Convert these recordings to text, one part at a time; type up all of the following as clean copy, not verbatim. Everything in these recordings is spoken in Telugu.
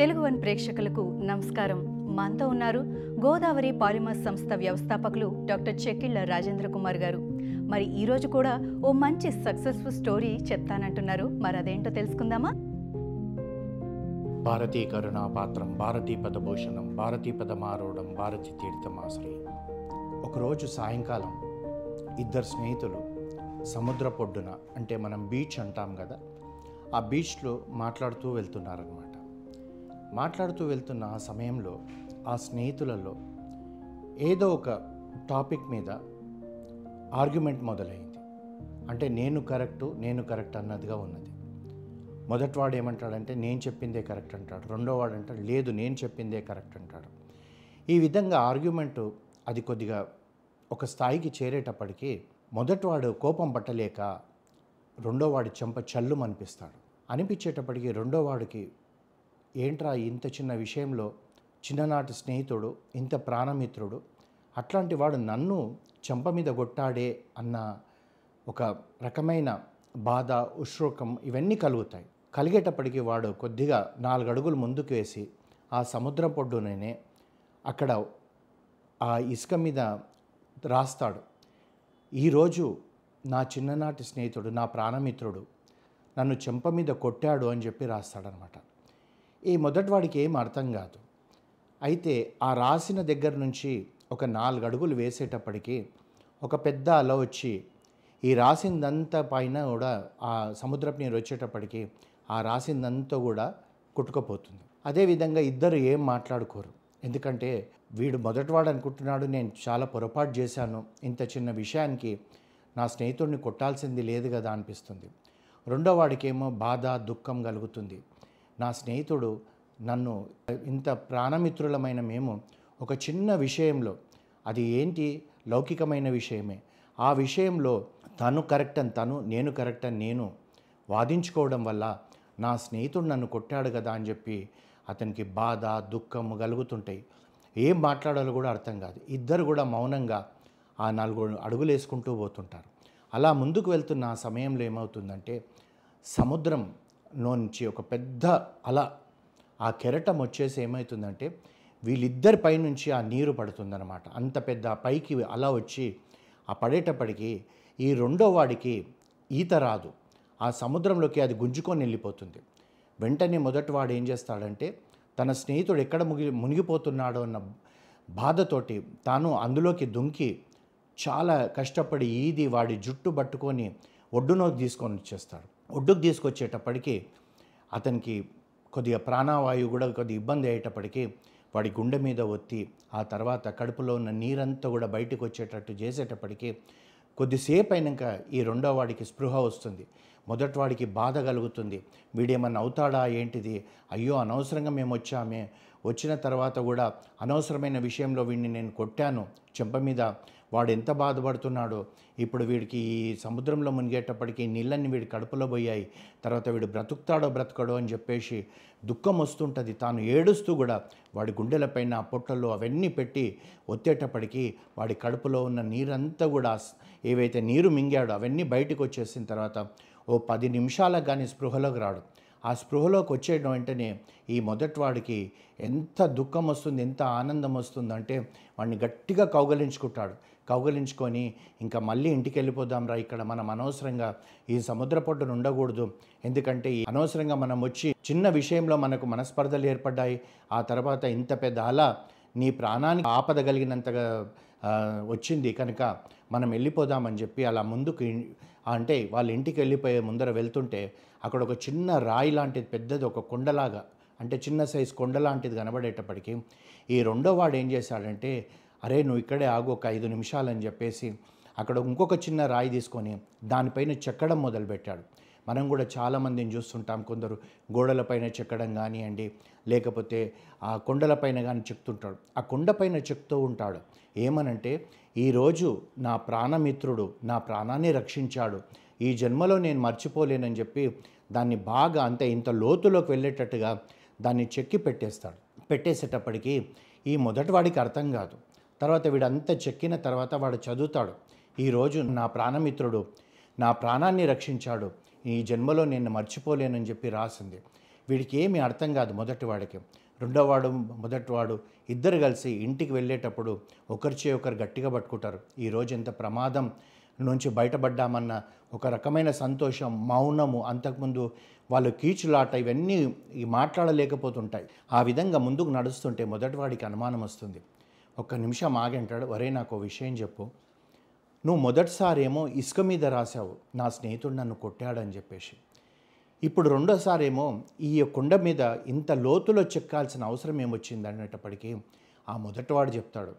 తెలుగువన్ ప్రేక్షకులకు నమస్కారం. మనతో ఉన్నారు గోదావరి పాలిమాస్ సంస్థ వ్యవస్థాపకులు డాక్టర్ చెక్కిళ్ల రాజేంద్ర కుమార్ గారు. మరి ఈరోజు కూడా ఓ మంచి సక్సెస్ఫుల్ స్టోరీ చెప్తానంటున్నారు, మరి అదేంటో తెలుసుకుందామా? భారతీ కరుణాపాత్రం, భారతీ పదభూషణం, భారతీ పదమారూఢం, భారతీ తీర్థమాశ్రయం. ఒకరోజు సాయంకాలం ఇద్దరు స్నేహితులు సముద్ర పొడ్డున, అంటే మనం బీచ్ అంటాం కదా, ఆ బీచ్లో మాట్లాడుతూ వెళ్తున్నారనమాట. మాట్లాడుతూ వెళ్తున్న ఆ సమయంలో ఆ స్నేహితులలో ఏదో ఒక టాపిక్ మీద ఆర్గ్యుమెంట్ మొదలైంది. అంటే నేను కరెక్ట్ అన్నదిగా ఉన్నది. మొదటివాడు ఏమంటాడంటే నేను చెప్పిందే కరెక్ట్ అంటాడు. రెండోవాడు అంటాడు లేదు నేను చెప్పిందే కరెక్ట్ అంటాడు. ఈ విధంగా ఆర్గ్యుమెంటు అది కొద్దిగా ఒక స్థాయికి చేరేటప్పటికీ మొదటివాడు కోపం పట్టలేక రెండోవాడి చెంప చల్లు అనిపిస్తాడు. అనిపించేటప్పటికీ రెండోవాడికి ఏంట్రా ఇంత చిన్న విషయంలో చిన్ననాటి స్నేహితుడు, ఇంత ప్రాణమిత్రుడు, అట్లాంటి వాడు నన్ను చెంప మీద కొట్టాడే అన్న ఒక రకమైన బాధ, ఉశ్రోకం ఇవన్నీ కలుగుతాయి. కలిగేటప్పటికీ వాడు కొద్దిగా 4 అడుగులు ముందుకు వేసి ఆ సముద్రం పొడ్డునే అక్కడ ఆ ఇసుక మీద రాస్తాడు, ఈరోజు నా చిన్ననాటి స్నేహితుడు, నా ప్రాణమిత్రుడు నన్ను చెంప మీద కొట్టాడు అని చెప్పి రాస్తాడనమాట. ఈ మొదటివాడికి ఏం అర్థం కాదు. అయితే ఆ రాసిన దగ్గర నుంచి ఒక 4 అడుగులు వేసేటప్పటికీ ఒక పెద్ద అల వచ్చి ఈ రాసిందంతా పైన కూడా ఆ సముద్రపు నీరు వచ్చేటప్పటికీ ఆ రాసిందంతా కూడా కొట్టుకుపోతుంది. అదేవిధంగా ఇద్దరు ఏం మాట్లాడుకోరు. ఎందుకంటే వీడు మొదటివాడు అనుకుంటున్నాడు నేను చాలా పొరపాటు చేశాను, ఇంత చిన్న విషయానికి నా స్నేహితుడిని కొట్టాల్సింది లేదు కదా అనిపిస్తుంది. రెండోవాడికేమో బాధ, దుఃఖం కలుగుతుంది. నా స్నేహితుడు నన్ను, ఇంత ప్రాణమిత్రులమైన మేము ఒక చిన్న విషయంలో, అది ఏంటి లౌకికమైన విషయమే, ఆ విషయంలో తను కరెక్ట్ అని తను, నేను కరెక్ట్ అని నేను వాదించుకోవడం వల్ల నా స్నేహితుడు నన్ను కొట్టాడు కదా అని చెప్పి అతనికి బాధ, దుఃఖం కలుగుతుంటాయి. ఏం మాట్లాడాలో కూడా అర్థం కాదు. ఇద్దరు కూడా మౌనంగా ఆ 4 అడుగులు వేసుకుంటూ పోతుంటారు. అలా ముందుకు వెళ్తున్న ఆ సమయంలో ఏమవుతుందంటే సముద్రంలో నుంచి ఒక పెద్ద అల, ఆ కెరటం వచ్చేసి ఏమవుతుందంటే వీళ్ళిద్దరి పైనుంచి ఆ నీరు పడుతుందన్నమాట. అంత పెద్ద పైకి అలా వచ్చి ఆ పడేటప్పటికి ఈ రెండో వాడికి ఈత రాదు. ఆ సముద్రంలోకి అది గుంజుకొని వెళ్ళిపోతుంది. వెంటనే మొదటివాడు ఏం చేస్తాడంటే తన స్నేహితుడు ఎక్కడ మునిగిపోతున్నాడో అన్న బాధతోటి తాను అందులోకి దుంకి చాలా కష్టపడి ఈది వాడి జుట్టు పట్టుకొని ఒడ్డునోకి తీసుకొని వచ్చేస్తాడు. ఒడ్డుకు తీసుకొచ్చేటప్పటికీ అతనికి కొద్దిగా ప్రాణవాయువు కూడా కొద్దిగా ఇబ్బంది అయ్యేటప్పటికీ వాడి గుండె మీద ఒత్తి ఆ తర్వాత కడుపులో ఉన్న నీరంతా కూడా బయటకు వచ్చేటట్టు చేసేటప్పటికీ కొద్దిసేపు అయినాక ఈ రెండో వాడికి స్పృహ వస్తుంది. మొదటివాడికి బాధ కలుగుతుంది, వీడేమన్నా అవుతాడా ఏంటిది, అయ్యో అనవసరంగా మేము వచ్చామే, వచ్చిన తర్వాత కూడా అనవసరమైన విషయంలో వీడిని నేను కొట్టాను చెంప మీద, వాడు ఎంత బాధపడుతున్నాడో, ఇప్పుడు వీడికి ఈ సముద్రంలో మునిగేటప్పటికీ నీళ్ళన్నీ వీడి కడుపులో పోయాయి, తర్వాత వీడు బ్రతుకుతాడో బ్రతకడో అని చెప్పేసి దుఃఖం వస్తుంటుంది. తాను ఏడుస్తూ కూడా వాడి గుండెలపైన ఆ పొట్టలు అవన్నీ పెట్టి ఒత్తేటప్పటికీ వాడి కడుపులో ఉన్న నీరంతా కూడా ఏవైతే నీరు మింగాడో అవన్నీ బయటకు వచ్చేసిన తర్వాత ఓ 10 నిమిషాలకు కానీ స్పృహలోకి రాడు. ఆ స్పృహలోకి వచ్చేయడం వెంటనే ఈ మొదటివాడికి ఎంత దుఃఖం వస్తుంది, ఎంత ఆనందం వస్తుందంటే వాడిని గట్టిగా కౌగలించుకుంటాడు. కౌగలించుకొని ఇంకా మళ్ళీ ఇంటికి వెళ్ళిపోదాం రా, ఇక్కడ మనం అనవసరంగా ఈ సముద్ర పొడ్డున ఉండకూడదు, ఎందుకంటే ఈ అనవసరంగా మనం వచ్చి చిన్న విషయంలో మనకు మనస్పర్ధలు ఏర్పడ్డాయి, ఆ తర్వాత ఇంత పెద్ద అలా నీ ప్రాణానికి ఆపద కలిగినంతగా వచ్చింది కనుక మనం వెళ్ళిపోదామని చెప్పి అలా ముందుకు, అంటే వాళ్ళ ఇంటికి వెళ్ళిపోయే ముందర వెళ్తుంటే అక్కడ ఒక చిన్న రాయి లాంటిది, పెద్దది, ఒక కొండలాగా, అంటే చిన్న సైజు కొండ లాంటిది కనబడేటప్పటికీ ఈ రెండో వాడు ఏం చేశాడంటే అరే నువ్వు ఇక్కడే ఆగు ఒక 5 నిమిషాలు అని చెప్పేసి అక్కడ ఇంకొక చిన్న రాయి తీసుకొని దానిపైన చెక్కడం మొదలుపెట్టాడు. మనం కూడా చాలామందిని చూస్తుంటాం, కొందరు గోడలపైన చెక్కడం కానివ్వండి, లేకపోతే ఆ కొండలపైన కానీ చెక్కుతుంటాడు. ఆ కొండపైన చెక్కుతూ ఉంటాడు ఏమనంటే ఈరోజు నా ప్రాణమిత్రుడు నా ప్రాణాన్ని రక్షించాడు, ఈ జన్మలో నేను మర్చిపోలేనని చెప్పి దాన్ని బాగా అంతే ఇంత లోతులోకి వెళ్ళేటట్టుగా దాన్ని చెక్కి పెట్టేస్తాడు. పెట్టేసేటప్పటికీ ఈ మొదటివాడికి అర్థం కాదు. తర్వాత వీడంతా చెక్కిన తర్వాత వాడు చదువుతాడు, ఈరోజు నా ప్రాణమిత్రుడు నా ప్రాణాన్ని రక్షించాడు, ఈ జన్మలో నేను మర్చిపోలేనని చెప్పి రాసింది. వీడికి ఏమీ అర్థం కాదు మొదటివాడికి. రెండోవాడు మొదటివాడు ఇద్దరు కలిసి ఇంటికి వెళ్ళేటప్పుడు ఒకరిచే ఒకరు గట్టిగా పట్టుకుంటారు. ఈరోజు ఎంత ప్రమాదం నుంచి బయటపడ్డామన్న ఒక రకమైన సంతోషం, మౌనము, అంతకుముందు వాళ్ళు కీచులాట ఇవన్నీ మాట్లాడలేకపోతుంటాయి. ఆ విధంగా ముందుకు నడుస్తుంటే మొదటివాడికి అనుమానం వస్తుంది. ఒక్క నిమిషం ఆగంటాడు. ఒరే, నాకు ఓ విషయం చెప్పు, నువ్వు మొదటిసారి ఏమో ఇసుక మీద రాసావు, నా స్నేహితుడు నన్ను కొట్టాడని చెప్పేసి. ఇప్పుడు రెండోసారి ఏమో ఈ కొండ మీద ఇంత లోతులో చెక్కాల్సిన అవసరం ఏమొచ్చింది అనేటప్పటికీ ఆ మొదటివాడు చెప్తాడు,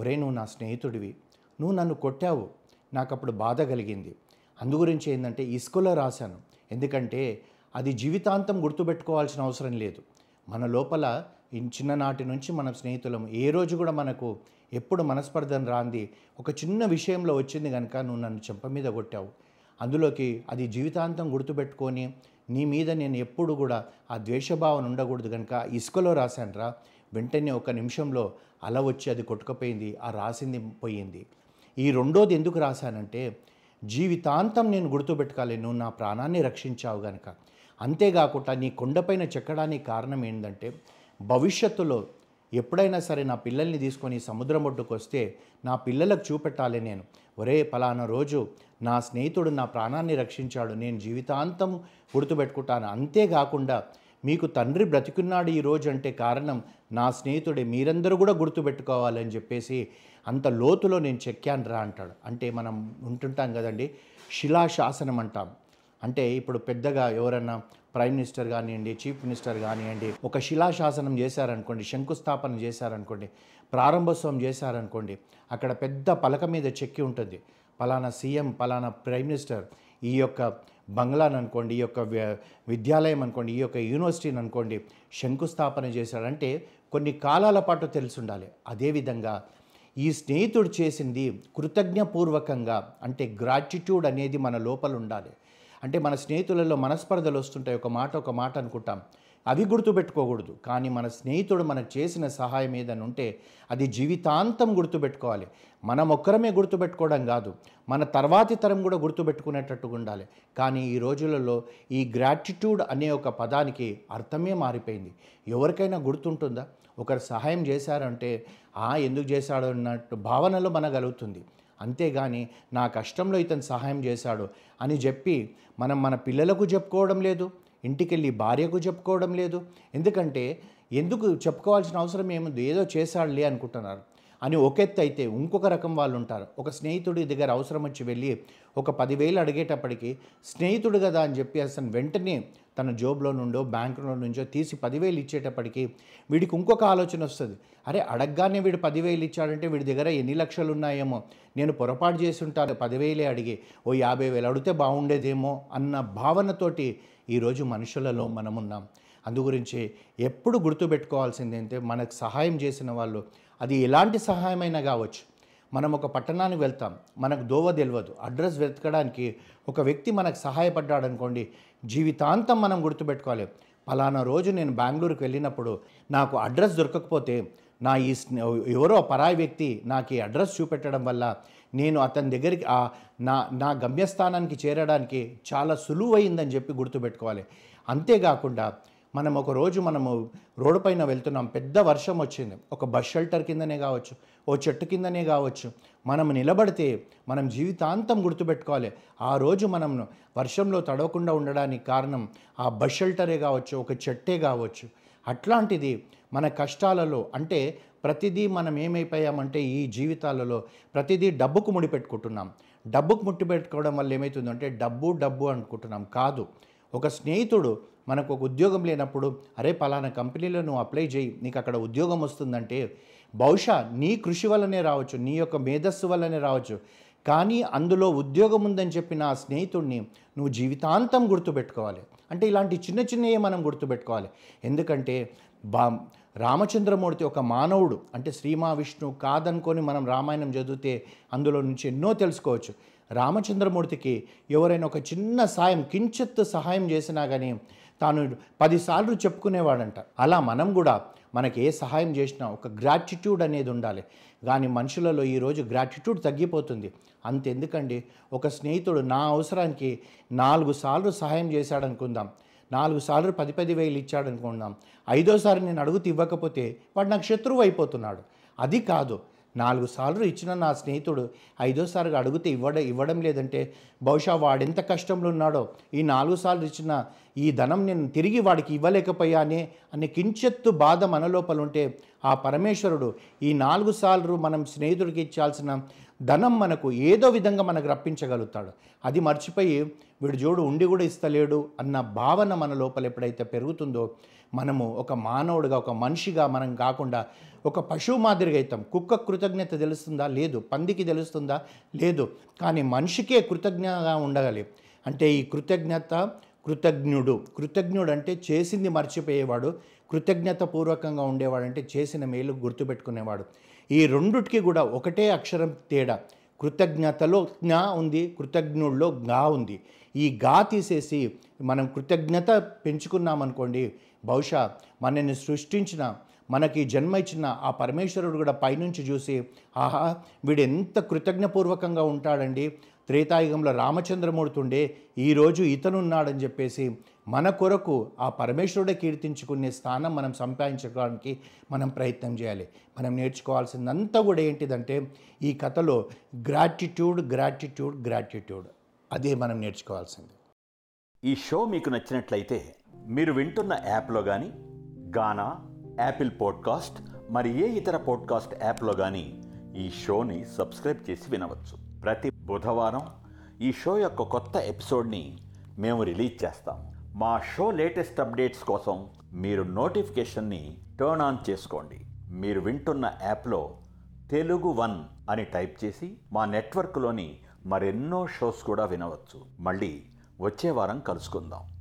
ఒరే నువ్వు నా స్నేహితుడివి, నువ్వు నన్ను కొట్టావు, నాకు అప్పుడు బాధ కలిగింది. అందుగురించి ఏంటంటే ఇసుకలో రాశాను, ఎందుకంటే అది జీవితాంతం గుర్తుపెట్టుకోవాల్సిన అవసరం లేదు. మన లోపల చిన్ననాటి నుంచి మన స్నేహితులం, ఏ రోజు కూడా మనకు ఎప్పుడు మనస్పర్ధన రాంది. ఒక చిన్న విషయంలో వచ్చింది కనుక నువ్వు నన్ను చెంప మీద కొట్టావు, అందులోకి అది జీవితాంతం గుర్తుపెట్టుకొని నీ మీద నేను ఎప్పుడు కూడా ఆ ద్వేషభావం ఉండకూడదు కనుక ఇసుకలో రాశాను రా. వెంటనే ఒక నిమిషంలో అల వచ్చి అది కొట్టుకుపోయింది, ఆ రాసింది పోయింది. ఈ రెండోది ఎందుకు రాశానంటే జీవితాంతం నేను గుర్తుపెట్టుకోవాలి, నువ్వు నా ప్రాణాన్ని రక్షించావు కనుక. అంతేకాకుండా నీ కొండపైన చెక్కడానికి కారణం ఏంటంటే భవిష్యత్తులో ఎప్పుడైనా సరే నా పిల్లల్ని తీసుకొని సముద్రం ఒడ్డుకు వస్తే నా పిల్లలకు చూపెట్టాలి నేను, ఒరే పలానా రోజు నా స్నేహితుడు నా ప్రాణాన్ని రక్షించాడు, నేను జీవితాంతం గుర్తుపెట్టుకుంటాను. అంతేకాకుండా మీకు తండ్రి బ్రతికున్నాడు ఈ రోజు అంటే కారణం నా స్నేహితుడే, మీరందరూ కూడా గుర్తుపెట్టుకోవాలని చెప్పేసి అంత లోతులో నేను చెక్కాను రా అంటాడు. అంటే మనం ఉంటుంటాం కదండి, శిలాశాసనం అంటాం. అంటే ఇప్పుడు పెద్దగా ఎవరన్నా ప్రైమ్ మినిస్టర్ కానివ్వండి, చీఫ్ మినిస్టర్ కానివ్వండి, ఒక శిలాశాసనం చేశారనుకోండి, శంకుస్థాపన చేశారనుకోండి, ప్రారంభోత్సవం చేశారనుకోండి, అక్కడ పెద్ద పలక మీద చెక్కి ఉంటుంది పలానా సీఎం, పలానా ప్రైమ్ మినిస్టర్, ఈ యొక్క బంగ్లాను అనుకోండి, ఈ యొక్క విద్యాలయం అనుకోండి, ఈ యొక్క యూనివర్సిటీని అనుకోండి శంకుస్థాపన చేశాడంటే కొన్ని కాలాల పాటు తెలిసి ఉండాలి. అదేవిధంగా ఈ స్నేహితుడు చేసింది కృతజ్ఞపూర్వకంగా, అంటే గ్రాటిట్యూడ్ అనేది మన లోపల ఉండాలి. అంటే మన స్నేహితులలో మనస్పర్ధలు వస్తుంటాయి, ఒక మాట అనుకుంటాం, అవి గుర్తుపెట్టుకోకూడదు. కానీ మన స్నేహితుడు మనకు చేసిన సహాయం ఏదని ఉంటే అది జీవితాంతం గుర్తుపెట్టుకోవాలి. మనం ఒక్కరమే గుర్తుపెట్టుకోవడం కాదు, మన తర్వాతి తరం కూడా గుర్తుపెట్టుకునేటట్టుగా ఉండాలి. కానీ ఈ రోజులలో ఈ గ్రాటిట్యూడ్ అనే ఒక పదానికి అర్థమే మారిపోయింది. ఎవరికైనా గుర్తుంటుందా ఒకరు సహాయం చేశారంటే ఎందుకు చేశాడు అన్నట్టు భావనలో మన కలుగుతుంది. అంతేగాని నా కష్టంలో ఇతను సహాయం చేశాడు అని చెప్పి మనం మన పిల్లలకు చెప్పుకోవడం లేదు, ఇంటికెళ్ళి భార్యకు చెప్పుకోవడం లేదు. ఎందుకు చెప్పుకోవాల్సిన అవసరం ఏముంది, ఏదో చేశాడులే అనుకుంటున్నారు అని ఒక ఎత్తు అయితే, ఇంకొక రకం వాళ్ళు ఉంటారు. ఒక స్నేహితుడి దగ్గర అవసరం వచ్చి వెళ్ళి ఒక 10,000 అడిగేటప్పటికి స్నేహితుడు కదా అని చెప్పి అసలు వెంటనే తన జోబ్లో నుండో బ్యాంకులో నుంచో తీసి 10,000 ఇచ్చేటప్పటికి వీడికి ఇంకొక ఆలోచన వస్తుంది, అరే అడగగానే వీడు 10,000 ఇచ్చాడంటే వీడి దగ్గర ఎన్ని లక్షలు ఉన్నాయేమో, నేను పొరపాటు చేసి ఉంటాను 10,000 అడిగి ఓ 50,000 అడిగితే బాగుండేదేమో అన్న భావనతోటి ఈరోజు మనుషులలో మనమున్నాం. అందుగురించి ఎప్పుడు గుర్తుపెట్టుకోవాల్సింది అంటే మనకు సహాయం చేసిన వాళ్ళు, అది ఎలాంటి సహాయమైనా కావచ్చు. మనం ఒక పట్టణానికి వెళ్తాం, మనకు దోవ తెలియదు, అడ్రస్ వెతకడానికి ఒక వ్యక్తి మనకు సహాయపడ్డాడు అనుకోండి, జీవితాంతం మనం గుర్తుపెట్టుకోవాలి. పలానా రోజు నేను బెంగళూరుకు వెళ్ళినప్పుడు నాకు అడ్రస్ దొరకకపోతే నా ఎవరో పరాయి వ్యక్తి నాకు ఈ అడ్రస్ చూపెట్టడం వల్ల నేను అతని దగ్గరికి నా గమ్యస్థానానికి చేరడానికి చాలా సులువైందని చెప్పి గుర్తుపెట్టుకోవాలి. అంతేకాకుండా మనం ఒకరోజు మనము రోడ్డు పైన వెళ్తున్నాం, పెద్ద వర్షం వచ్చింది, ఒక బస్ షెల్టర్ కిందనే కావచ్చు, ఓ చెట్టు కిందనే కావచ్చు మనం నిలబడితే మనం జీవితాంతం గుర్తుపెట్టుకోవాలి. ఆ రోజు మనం వర్షంలో తడవకుండా ఉండడానికి కారణం ఆ బస్ షెల్టరే కావచ్చు, ఒక చెట్టే కావచ్చు. అట్లాంటిది మన కష్టాలలో, అంటే ప్రతిదీ మనం ఏమైపోయామంటే ఈ జీవితాలలో ప్రతిదీ డబ్బుకు ముడిపెట్టుకుంటున్నాం. డబ్బుకు ముట్టిపెట్టుకోవడం వల్ల ఏమవుతుందంటే డబ్బు డబ్బు అనుకుంటున్నాం. కాదు, ఒక స్నేహితుడు మనకు ఒక ఉద్యోగం లేనప్పుడు అరే పలానా కంపెనీలో నువ్వు అప్లై చేయి, నీకు అక్కడ ఉద్యోగం వస్తుందంటే బహుశా నీ కృషి వల్లనే రావచ్చు, నీ యొక్క మేధస్సు వల్లనే రావచ్చు. కానీ అందులో ఉద్యోగం ఉందని చెప్పిన ఆ స్నేహితుడిని నువ్వు జీవితాంతం గుర్తుపెట్టుకోవాలి. అంటే ఇలాంటి చిన్న చిన్నవి మనం గుర్తుపెట్టుకోవాలి. ఎందుకంటే రామచంద్రమూర్తి ఒక మానవుడు, అంటే శ్రీ మహావిష్ణువు కాదనుకొని మనం రామాయణం చదివితే అందులో నుంచి ఎన్నో తెలుసుకోవచ్చు. రామచంద్రమూర్తికి ఎవరైనా ఒక చిన్న సాయం, కించిత్ సహాయం చేసినా కానీ తాను 10 సార్లు చెప్పుకునేవాడంట. అలా మనం కూడా మనకి ఏ సహాయం చేసినా ఒక గ్రాటిట్యూడ్ అనేది ఉండాలి. కానీ మనుషులలో ఈరోజు గ్రాటిట్యూడ్ తగ్గిపోతుంది. అంతెందుకండి, ఒక స్నేహితుడు నా అవసరానికి 4 సార్లు సహాయం చేశాడనుకుందాం, 4 సార్లు 10,000 ఇచ్చాడు అనుకున్నాం, 5వ సారి నేను అడుగుతూ ఇవ్వకపోతే వాడు నాకు శత్రువు అయిపోతున్నాడు. అది కాదు, 4 సార్లు ఇచ్చిన నా స్నేహితుడు 5వ సారిగా అడిగితే ఇవ్వడం లేదంటే బహుశా వాడెంత కష్టంలో ఉన్నాడో, ఈ 4 సార్లు ఇచ్చిన ఈ ధనం నేను తిరిగి వాడికి ఇవ్వలేకపోయానే అనే కించెత్తు బాధ మన లోపల ఉంటే ఆ పరమేశ్వరుడు ఈ 4 సార్లు మనం స్నేహితుడికి ఇచ్చాల్సిన ధనం మనకు ఏదో విధంగా మనకు రప్పించగలుగుతాడు. అది మర్చిపోయి వీడు జోడు ఉండి కూడా ఇస్తలేడు అన్న భావన మన లోపల ఎప్పుడైతే పెరుగుతుందో మనము ఒక మానవుడిగా ఒక మనిషిగా మనం కాకుండా ఒక పశువు మాదిరిగా అవుతాం. కుక్క కృతజ్ఞత తెలుస్తుందా? లేదు. పందికి తెలుస్తుందా? లేదు. కానీ మనిషికే కృతజ్ఞతగా ఉండగలి. అంటే ఈ కృతజ్ఞుడు అంటే చేసింది మర్చిపోయేవాడు, కృతజ్ఞత పూర్వకంగా ఉండేవాడు అంటే చేసిన మేలు గుర్తుపెట్టుకునేవాడు. ఈ రెండుటికి కూడా ఒకటే అక్షరం తేడా. కృతజ్ఞతలో జ్ఞా ఉంది, కృతజ్ఞుల్లో గా ఉంది. ఈ గా తీసేసి మనం కృతజ్ఞత పెంచుకున్నామనుకోండి, బహుశా మనల్ని సృష్టించిన మనకి జన్మ ఇచ్చిన ఆ పరమేశ్వరుడు కూడా పైనుంచి చూసి ఆహా వీడు ఎంత కృతజ్ఞపూర్వకంగా ఉంటాడండి, త్రేతాయుగంలో రామచంద్రమూర్తి ఉండే ఈరోజు ఇతనున్నాడని చెప్పేసి మన కొరకు ఆ పరమేశ్వరుడే కీర్తించుకునే స్థానం మనం సంపాదించడానికి మనం ప్రయత్నం చేయాలి. మనం నేర్చుకోవాల్సిందంతా కూడా ఏంటిదంటే ఈ కథలో గ్రాటిట్యూడ్, అదే మనం నేర్చుకోవాల్సింది. ఈ షో మీకు నచ్చినట్లయితే మీరు వింటున్న యాప్లో కానీ, గానా, యాపిల్ పాడ్కాస్ట్, మరి ఏ ఇతర పాడ్కాస్ట్ యాప్లో కానీ ఈ షోని సబ్స్క్రైబ్ చేసి వినవచ్చు. ప్రతి బుధవారం ఈ షో యొక్క కొత్త ఎపిసోడ్ని మేము రిలీజ్ చేస్తాం. మా షో లేటెస్ట్ అప్డేట్స్ కోసం మీరు నోటిఫికేషన్ని టర్న్ ఆన్ చేసుకోండి. మీరు వింటున్న యాప్లో తెలుగువన్ అని టైప్ చేసి మా నెట్వర్క్లోని మరెన్నో షోస్ కూడా వినవచ్చు. మళ్ళీ వచ్చే వారం కలుసుకుందాం.